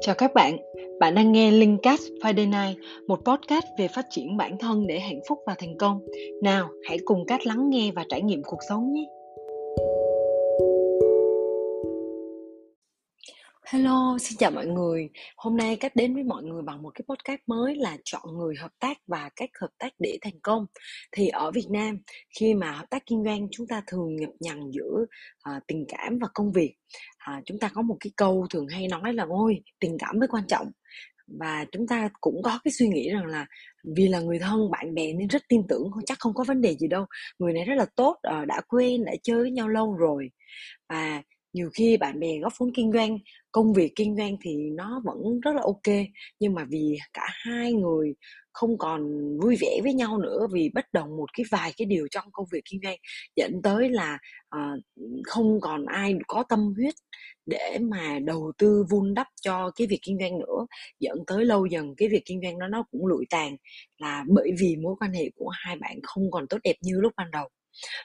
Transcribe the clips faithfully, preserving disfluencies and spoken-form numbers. Chào các bạn, bạn đang nghe Linkcast Friday Night, một podcast về phát triển bản thân để hạnh phúc và thành công. Nào, hãy cùng Cát lắng nghe và trải nghiệm cuộc sống nhé. Hello, xin chào mọi người. Hôm nay Cát đến với mọi người bằng một cái podcast mới là chọn người hợp tác và cách hợp tác để thành công. Thì ở Việt Nam, khi mà hợp tác kinh doanh chúng ta thường nhập nhằng giữa à, tình cảm và công việc. À, chúng ta có một cái câu thường hay nói là ôi, tình cảm mới quan trọng. Và chúng ta cũng có cái suy nghĩ rằng là vì là người thân, bạn bè nên rất tin tưởng, chắc không có vấn đề gì đâu. Người này rất là tốt, à, đã quen, đã chơi với nhau lâu rồi. Và nhiều khi bạn bè góp vốn kinh doanh, công việc kinh doanh thì nó vẫn rất là ok. Nhưng mà vì cả hai người không còn vui vẻ với nhau nữa, vì bất đồng một cái vài cái điều trong công việc kinh doanh, dẫn tới là à, không còn ai có tâm huyết để mà đầu tư vun đắp cho cái việc kinh doanh nữa, dẫn tới lâu dần cái việc kinh doanh đó nó cũng lụi tàn, là bởi vì mối quan hệ của hai bạn không còn tốt đẹp như lúc ban đầu.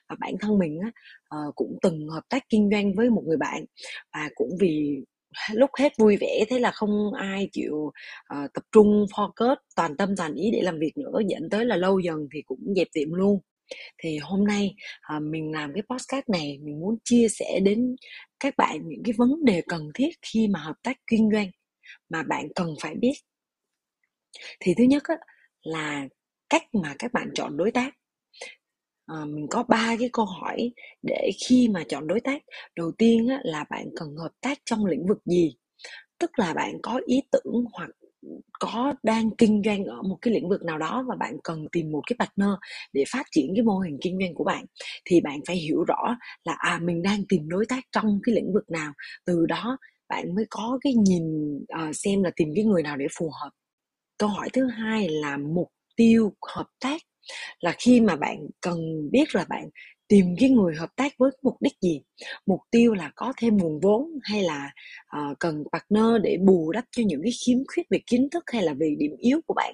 Và bản thân mình á, cũng từng hợp tác kinh doanh với một người bạn, và cũng vì lúc hết vui vẻ thế là không ai chịu uh, tập trung focus toàn tâm toàn ý để làm việc nữa, dẫn tới là lâu dần thì cũng dẹp tiệm luôn. Thì hôm nay uh, mình làm cái podcast này, mình muốn chia sẻ đến các bạn những cái vấn đề cần thiết khi mà hợp tác kinh doanh mà bạn cần phải biết. Thì thứ nhất á, là cách mà các bạn chọn đối tác. À, mình có ba cái câu hỏi để khi mà chọn đối tác. Đầu tiên á, là bạn cần hợp tác trong lĩnh vực gì, tức là bạn có ý tưởng hoặc có đang kinh doanh ở một cái lĩnh vực nào đó và bạn cần tìm một cái partner để phát triển cái mô hình kinh doanh của bạn, thì bạn phải hiểu rõ là à mình đang tìm đối tác trong cái lĩnh vực nào, từ đó bạn mới có cái nhìn à, xem là tìm cái người nào để phù hợp. Câu hỏi thứ hai là mục tiêu hợp tác, là khi mà bạn cần biết là bạn tìm cái người hợp tác với mục đích gì. Mục tiêu là có thêm nguồn vốn, hay là uh, cần partner để bù đắp cho những cái khiếm khuyết về kiến thức hay là về điểm yếu của bạn.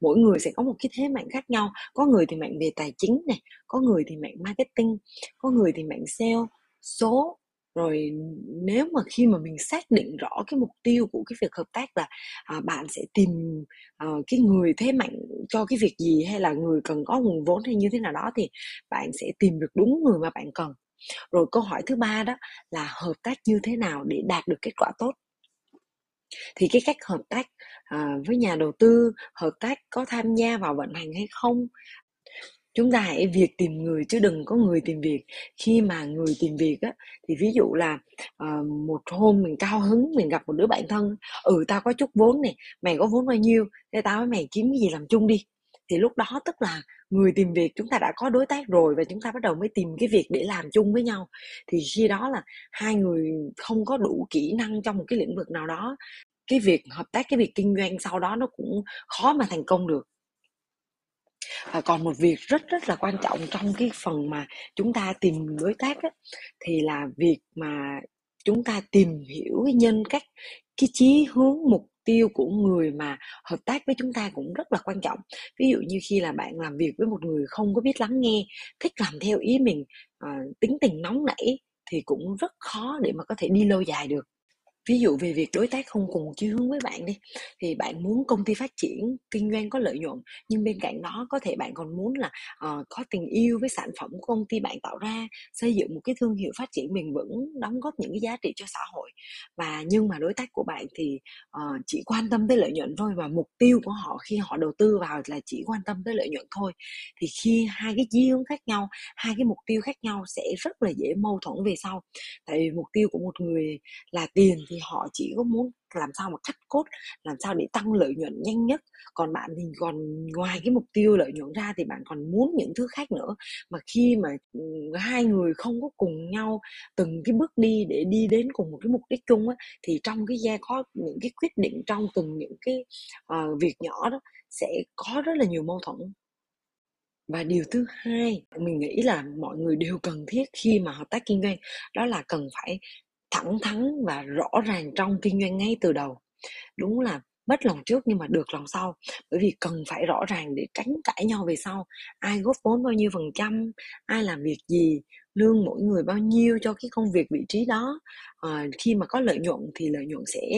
Mỗi người sẽ có một cái thế mạnh khác nhau. Có người thì mạnh về tài chính này, có người thì mạnh marketing, có người thì mạnh sale, số. Rồi nếu mà khi mà mình xác định rõ cái mục tiêu của cái việc hợp tác là à, bạn sẽ tìm à, cái người thế mạnh cho cái việc gì, hay là người cần có nguồn vốn hay như thế nào đó, thì bạn sẽ tìm được đúng người mà bạn cần. Rồi câu hỏi thứ ba đó là hợp tác như thế nào để đạt được kết quả tốt. Thì cái cách hợp tác à, với nhà đầu tư, hợp tác có tham gia vào vận hành hay không. Chúng ta hãy việc tìm người chứ đừng có người tìm việc. Khi mà người tìm việc á, thì ví dụ là uh, một hôm mình cao hứng, mình gặp một đứa bạn thân, ừ tao có chút vốn này, mày có vốn bao nhiêu, thế tao với mày kiếm cái gì làm chung đi. Thì lúc đó tức là người tìm việc chúng ta đã có đối tác rồi, và chúng ta bắt đầu mới tìm cái việc để làm chung với nhau. Thì khi đó là hai người không có đủ kỹ năng trong một cái lĩnh vực nào đó, cái việc hợp tác, cái việc kinh doanh sau đó nó cũng khó mà thành công được. Và còn một việc rất rất là quan trọng trong cái phần mà chúng ta tìm đối tác á, thì là việc mà chúng ta tìm hiểu nhân cách, cái chí hướng, mục tiêu của người mà hợp tác với chúng ta cũng rất là quan trọng. Ví dụ như khi là bạn làm việc với một người không có biết lắng nghe, thích làm theo ý mình, à, tính tình nóng nảy, thì cũng rất khó để mà có thể đi lâu dài được. Ví dụ về việc đối tác không cùng chí hướng với bạn đi, thì bạn muốn công ty phát triển, kinh doanh có lợi nhuận, nhưng bên cạnh đó có thể bạn còn muốn là uh, có tình yêu với sản phẩm của công ty bạn tạo ra, xây dựng một cái thương hiệu phát triển bền vững, đóng góp những cái giá trị cho xã hội. Và nhưng mà đối tác của bạn thì uh, chỉ quan tâm tới lợi nhuận thôi, và mục tiêu của họ khi họ đầu tư vào là chỉ quan tâm tới lợi nhuận thôi. Thì khi hai cái chí hướng khác nhau, hai cái mục tiêu khác nhau sẽ rất là dễ mâu thuẫn về sau. Tại vì mục tiêu của một người là tiền thì họ chỉ có muốn làm sao mà cắt cốt, làm sao để tăng lợi nhuận nhanh nhất. Còn bạn thì còn ngoài cái mục tiêu lợi nhuận ra thì bạn còn muốn những thứ khác nữa. Mà khi mà hai người không có cùng nhau từng cái bước đi để đi đến cùng một cái mục đích chung á, thì trong cái gia có những cái quyết định, trong từng những cái uh, việc nhỏ đó sẽ có rất là nhiều mâu thuẫn. Và điều thứ hai mình nghĩ là mọi người đều cần thiết khi mà hợp tác kinh doanh, đó là cần phải thẳng thắn và rõ ràng trong kinh doanh ngay từ đầu. Đúng là mất lòng trước nhưng mà được lòng sau, bởi vì cần phải rõ ràng để tránh cãi nhau về sau. Ai góp vốn bao nhiêu phần trăm, ai làm việc gì, lương mỗi người bao nhiêu cho cái công việc vị trí đó, à, khi mà có lợi nhuận thì lợi nhuận sẽ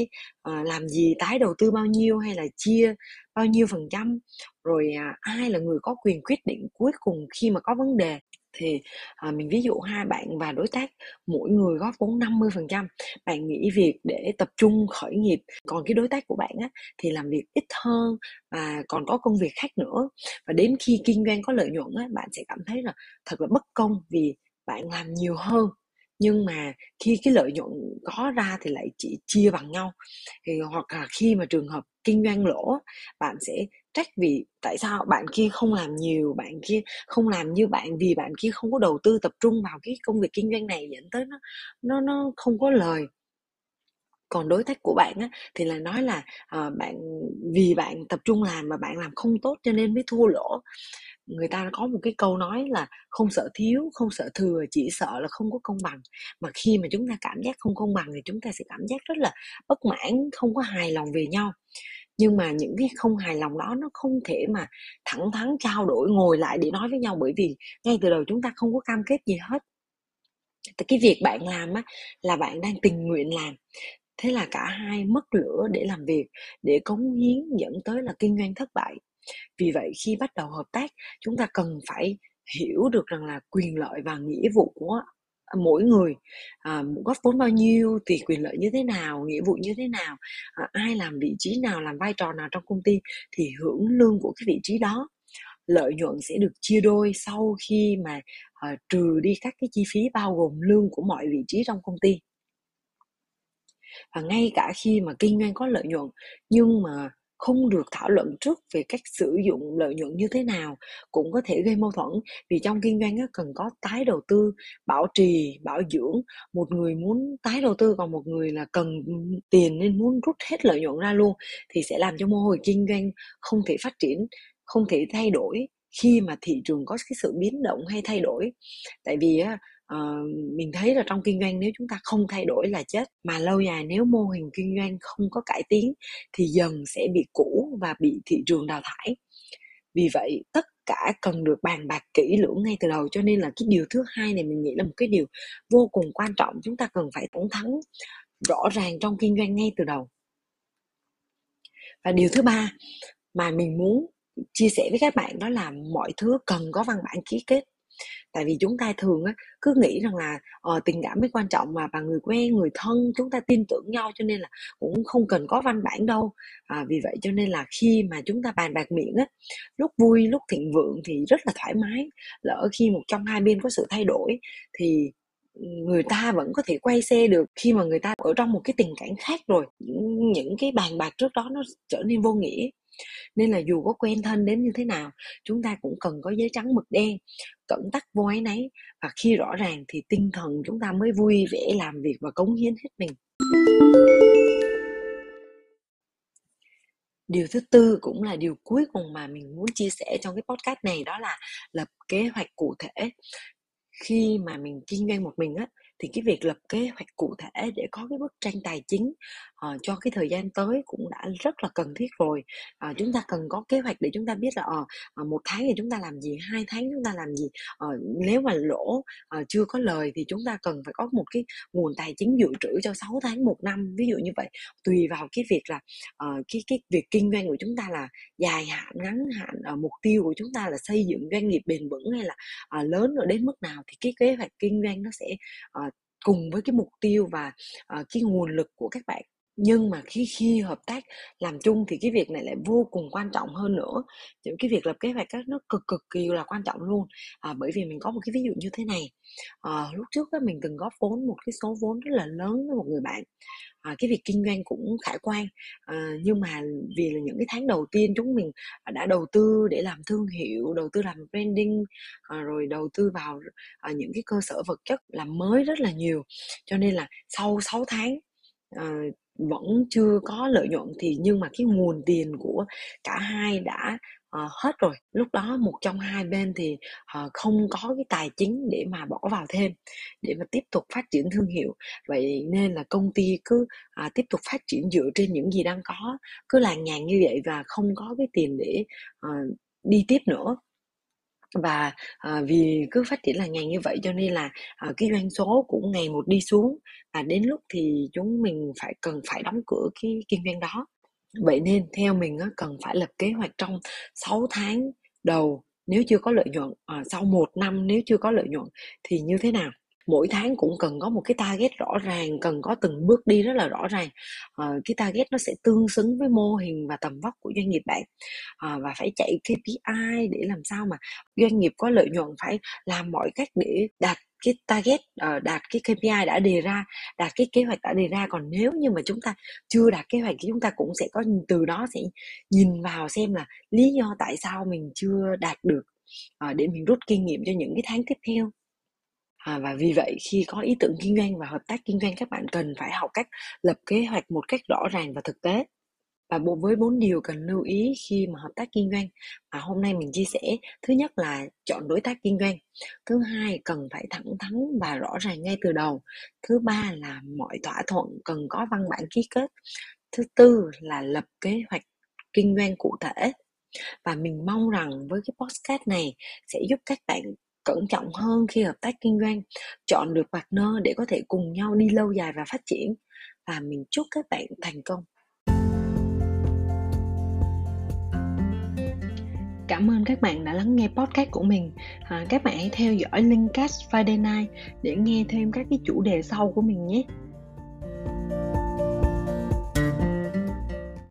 à, làm gì, tái đầu tư bao nhiêu hay là chia bao nhiêu phần trăm, rồi à, ai là người có quyền quyết định cuối cùng khi mà có vấn đề. Thì à, mình ví dụ hai bạn và đối tác mỗi người góp vốn năm mươi phần trăm, bạn nghỉ việc để tập trung khởi nghiệp, còn cái đối tác của bạn á, thì làm việc ít hơn và còn có công việc khác nữa, và đến khi kinh doanh có lợi nhuận á, bạn sẽ cảm thấy là thật là bất công vì bạn làm nhiều hơn, nhưng mà khi cái lợi nhuận có ra thì lại chỉ chia bằng nhau. Thì hoặc là khi mà trường hợp kinh doanh lỗ, bạn sẽ trách vì tại sao bạn kia không làm nhiều, bạn kia không làm như bạn, vì bạn kia không có đầu tư tập trung vào cái công việc kinh doanh này, dẫn tới nó nó nó không có lời. Còn đối tác của bạn á, thì là nói là à, bạn vì bạn tập trung làm mà bạn làm không tốt cho nên mới thua lỗ. Người ta có một cái câu nói là không sợ thiếu, không sợ thừa, chỉ sợ là không có công bằng. Mà khi mà chúng ta cảm giác không công bằng thì chúng ta sẽ cảm giác rất là bất mãn, không có hài lòng về nhau. Nhưng mà những cái không hài lòng đó nó không thể mà thẳng thắn trao đổi, ngồi lại để nói với nhau, bởi vì ngay từ đầu chúng ta không có cam kết gì hết. Cái việc bạn làm á, là bạn đang tình nguyện làm. Thế là cả hai mất lửa để làm việc, để cống hiến, dẫn tới là kinh doanh thất bại. Vì vậy khi bắt đầu hợp tác, chúng ta cần phải hiểu được rằng là quyền lợi và nghĩa vụ của mỗi người, à, góp vốn bao nhiêu thì quyền lợi như thế nào, nghĩa vụ như thế nào, à, ai làm vị trí nào, làm vai trò nào trong công ty thì hưởng lương của cái vị trí đó. Lợi nhuận sẽ được chia đôi sau khi mà à, trừ đi các cái chi phí bao gồm lương của mọi vị trí trong công ty. Và ngay cả khi mà kinh doanh có lợi nhuận nhưng mà không được thảo luận trước về cách sử dụng lợi nhuận như thế nào cũng có thể gây mâu thuẫn, vì trong kinh doanh cần có tái đầu tư, bảo trì, bảo dưỡng. Một người muốn tái đầu tư còn một người là cần tiền nên muốn rút hết lợi nhuận ra luôn, thì sẽ làm cho mô hình kinh doanh không thể phát triển, không thể thay đổi khi mà thị trường có cái sự biến động hay thay đổi. Tại vì Uh, mình thấy là trong kinh doanh nếu chúng ta không thay đổi là chết, mà lâu dài nếu mô hình kinh doanh không có cải tiến thì dần sẽ bị cũ và bị thị trường đào thải. Vì vậy tất cả cần được bàn bạc kỹ lưỡng ngay từ đầu, cho nên là cái điều thứ hai này mình nghĩ là một cái điều vô cùng quan trọng, chúng ta cần phải thẳng thắn rõ ràng trong kinh doanh ngay từ đầu. Và điều thứ ba mà mình muốn chia sẻ với các bạn đó là mọi thứ cần có văn bản ký kết. Tại vì chúng ta thường á, cứ nghĩ rằng là ờ, tình cảm mới quan trọng mà, và người quen, người thân chúng ta tin tưởng nhau cho nên là cũng không cần có văn bản đâu. À, vì vậy cho nên là khi mà chúng ta bàn bạc miệng á, lúc vui lúc thịnh vượng thì rất là thoải mái. Lỡ khi một trong hai bên có sự thay đổi thì người ta vẫn có thể quay xe được. Khi mà người ta ở trong một cái tình cảnh khác rồi, những cái bàn bạc trước đó nó trở nên vô nghĩa. Nên là dù có quen thân đến như thế nào, chúng ta cũng cần có giấy trắng mực đen, tận tắc vô áy náy, và khi rõ ràng thì tinh thần chúng ta mới vui vẻ làm việc và cống hiến hết mình. Điều thứ tư cũng là điều cuối cùng mà mình muốn chia sẻ trong cái podcast này, đó là lập kế hoạch cụ thể. Khi mà mình kinh doanh một mình á, thì cái việc lập kế hoạch cụ thể để có cái bức tranh tài chính uh, cho cái thời gian tới cũng đã rất là cần thiết rồi. Uh, chúng ta cần có kế hoạch để chúng ta biết là uh, một tháng thì chúng ta làm gì, hai tháng chúng ta làm gì. Uh, nếu mà lỗ, uh, chưa có lời thì chúng ta cần phải có một cái nguồn tài chính dự trữ cho sáu tháng, một năm, ví dụ như vậy. Tùy vào cái việc là uh, cái, cái việc kinh doanh của chúng ta là dài hạn, ngắn hạn, uh, mục tiêu của chúng ta là xây dựng doanh nghiệp bền vững hay là uh, lớn ở đến mức nào, thì cái kế hoạch kinh doanh nó sẽ uh, cùng với cái mục tiêu và uh, cái nguồn lực của các bạn. Nhưng mà khi khi hợp tác làm chung thì cái việc này lại vô cùng quan trọng hơn nữa. Những cái việc lập kế hoạch đó, nó cực cực kỳ là quan trọng luôn. À, bởi vì mình có một cái ví dụ như thế này. À, lúc trước đó, mình từng góp vốn một cái số vốn rất là lớn với một người bạn. À, cái việc kinh doanh cũng khả quan, à, nhưng mà vì là những cái tháng đầu tiên chúng mình đã đầu tư để làm thương hiệu, đầu tư làm branding, à, rồi đầu tư vào à, những cái cơ sở vật chất làm mới rất là nhiều, cho nên là sau sáu tháng à, vẫn chưa có lợi nhuận thì nhưng mà cái nguồn tiền của cả hai đã ờ, hết rồi. Lúc đó một trong hai bên thì ờ, không có cái tài chính để mà bỏ vào thêm, để mà tiếp tục phát triển thương hiệu. Vậy nên là công ty cứ à, tiếp tục phát triển dựa trên những gì đang có, cứ làng nhàng như vậy và không có cái tiền để ờ, đi tiếp nữa. Và à, vì cứ phát triển là ngành như vậy cho nên là à, cái doanh số cũng ngày một đi xuống, và đến lúc thì chúng mình phải cần phải đóng cửa cái kinh doanh đó. Vậy nên theo mình á, cần phải lập kế hoạch trong sáu tháng đầu nếu chưa có lợi nhuận, à, sau một năm nếu chưa có lợi nhuận thì như thế nào. Mỗi tháng cũng cần có một cái target rõ ràng, cần có từng bước đi rất là rõ ràng. À, cái target nó sẽ tương xứng với mô hình và tầm vóc của doanh nghiệp bạn. À, và phải chạy ca pê i để làm sao mà doanh nghiệp có lợi nhuận, phải làm mọi cách để đạt cái target, đạt cái ca pê i đã đề ra, đạt cái kế hoạch đã đề ra. Còn nếu như mà chúng ta chưa đạt kế hoạch thì chúng ta cũng sẽ có, từ đó sẽ nhìn vào xem là lý do tại sao mình chưa đạt được, à, để mình rút kinh nghiệm cho những cái tháng tiếp theo. À, và vì vậy khi có ý tưởng kinh doanh và hợp tác kinh doanh, các bạn cần phải học cách lập kế hoạch một cách rõ ràng và thực tế. Và với bốn điều cần lưu ý khi mà hợp tác kinh doanh mà hôm nay mình chia sẻ. Thứ nhất là chọn đối tác kinh doanh. Thứ hai, cần phải thẳng thắn và rõ ràng ngay từ đầu. Thứ ba là mọi thỏa thuận cần có văn bản ký kết. Thứ tư là lập kế hoạch kinh doanh cụ thể. Và mình mong rằng với cái podcast này sẽ giúp các bạn cẩn trọng hơn khi hợp tác kinh doanh, chọn được partner để có thể cùng nhau đi lâu dài và phát triển. Và mình chúc các bạn thành công. Cảm ơn các bạn đã lắng nghe podcast của mình. À, các bạn hãy theo dõi Linkcast Friday Night để nghe thêm các cái chủ đề sau của mình nhé.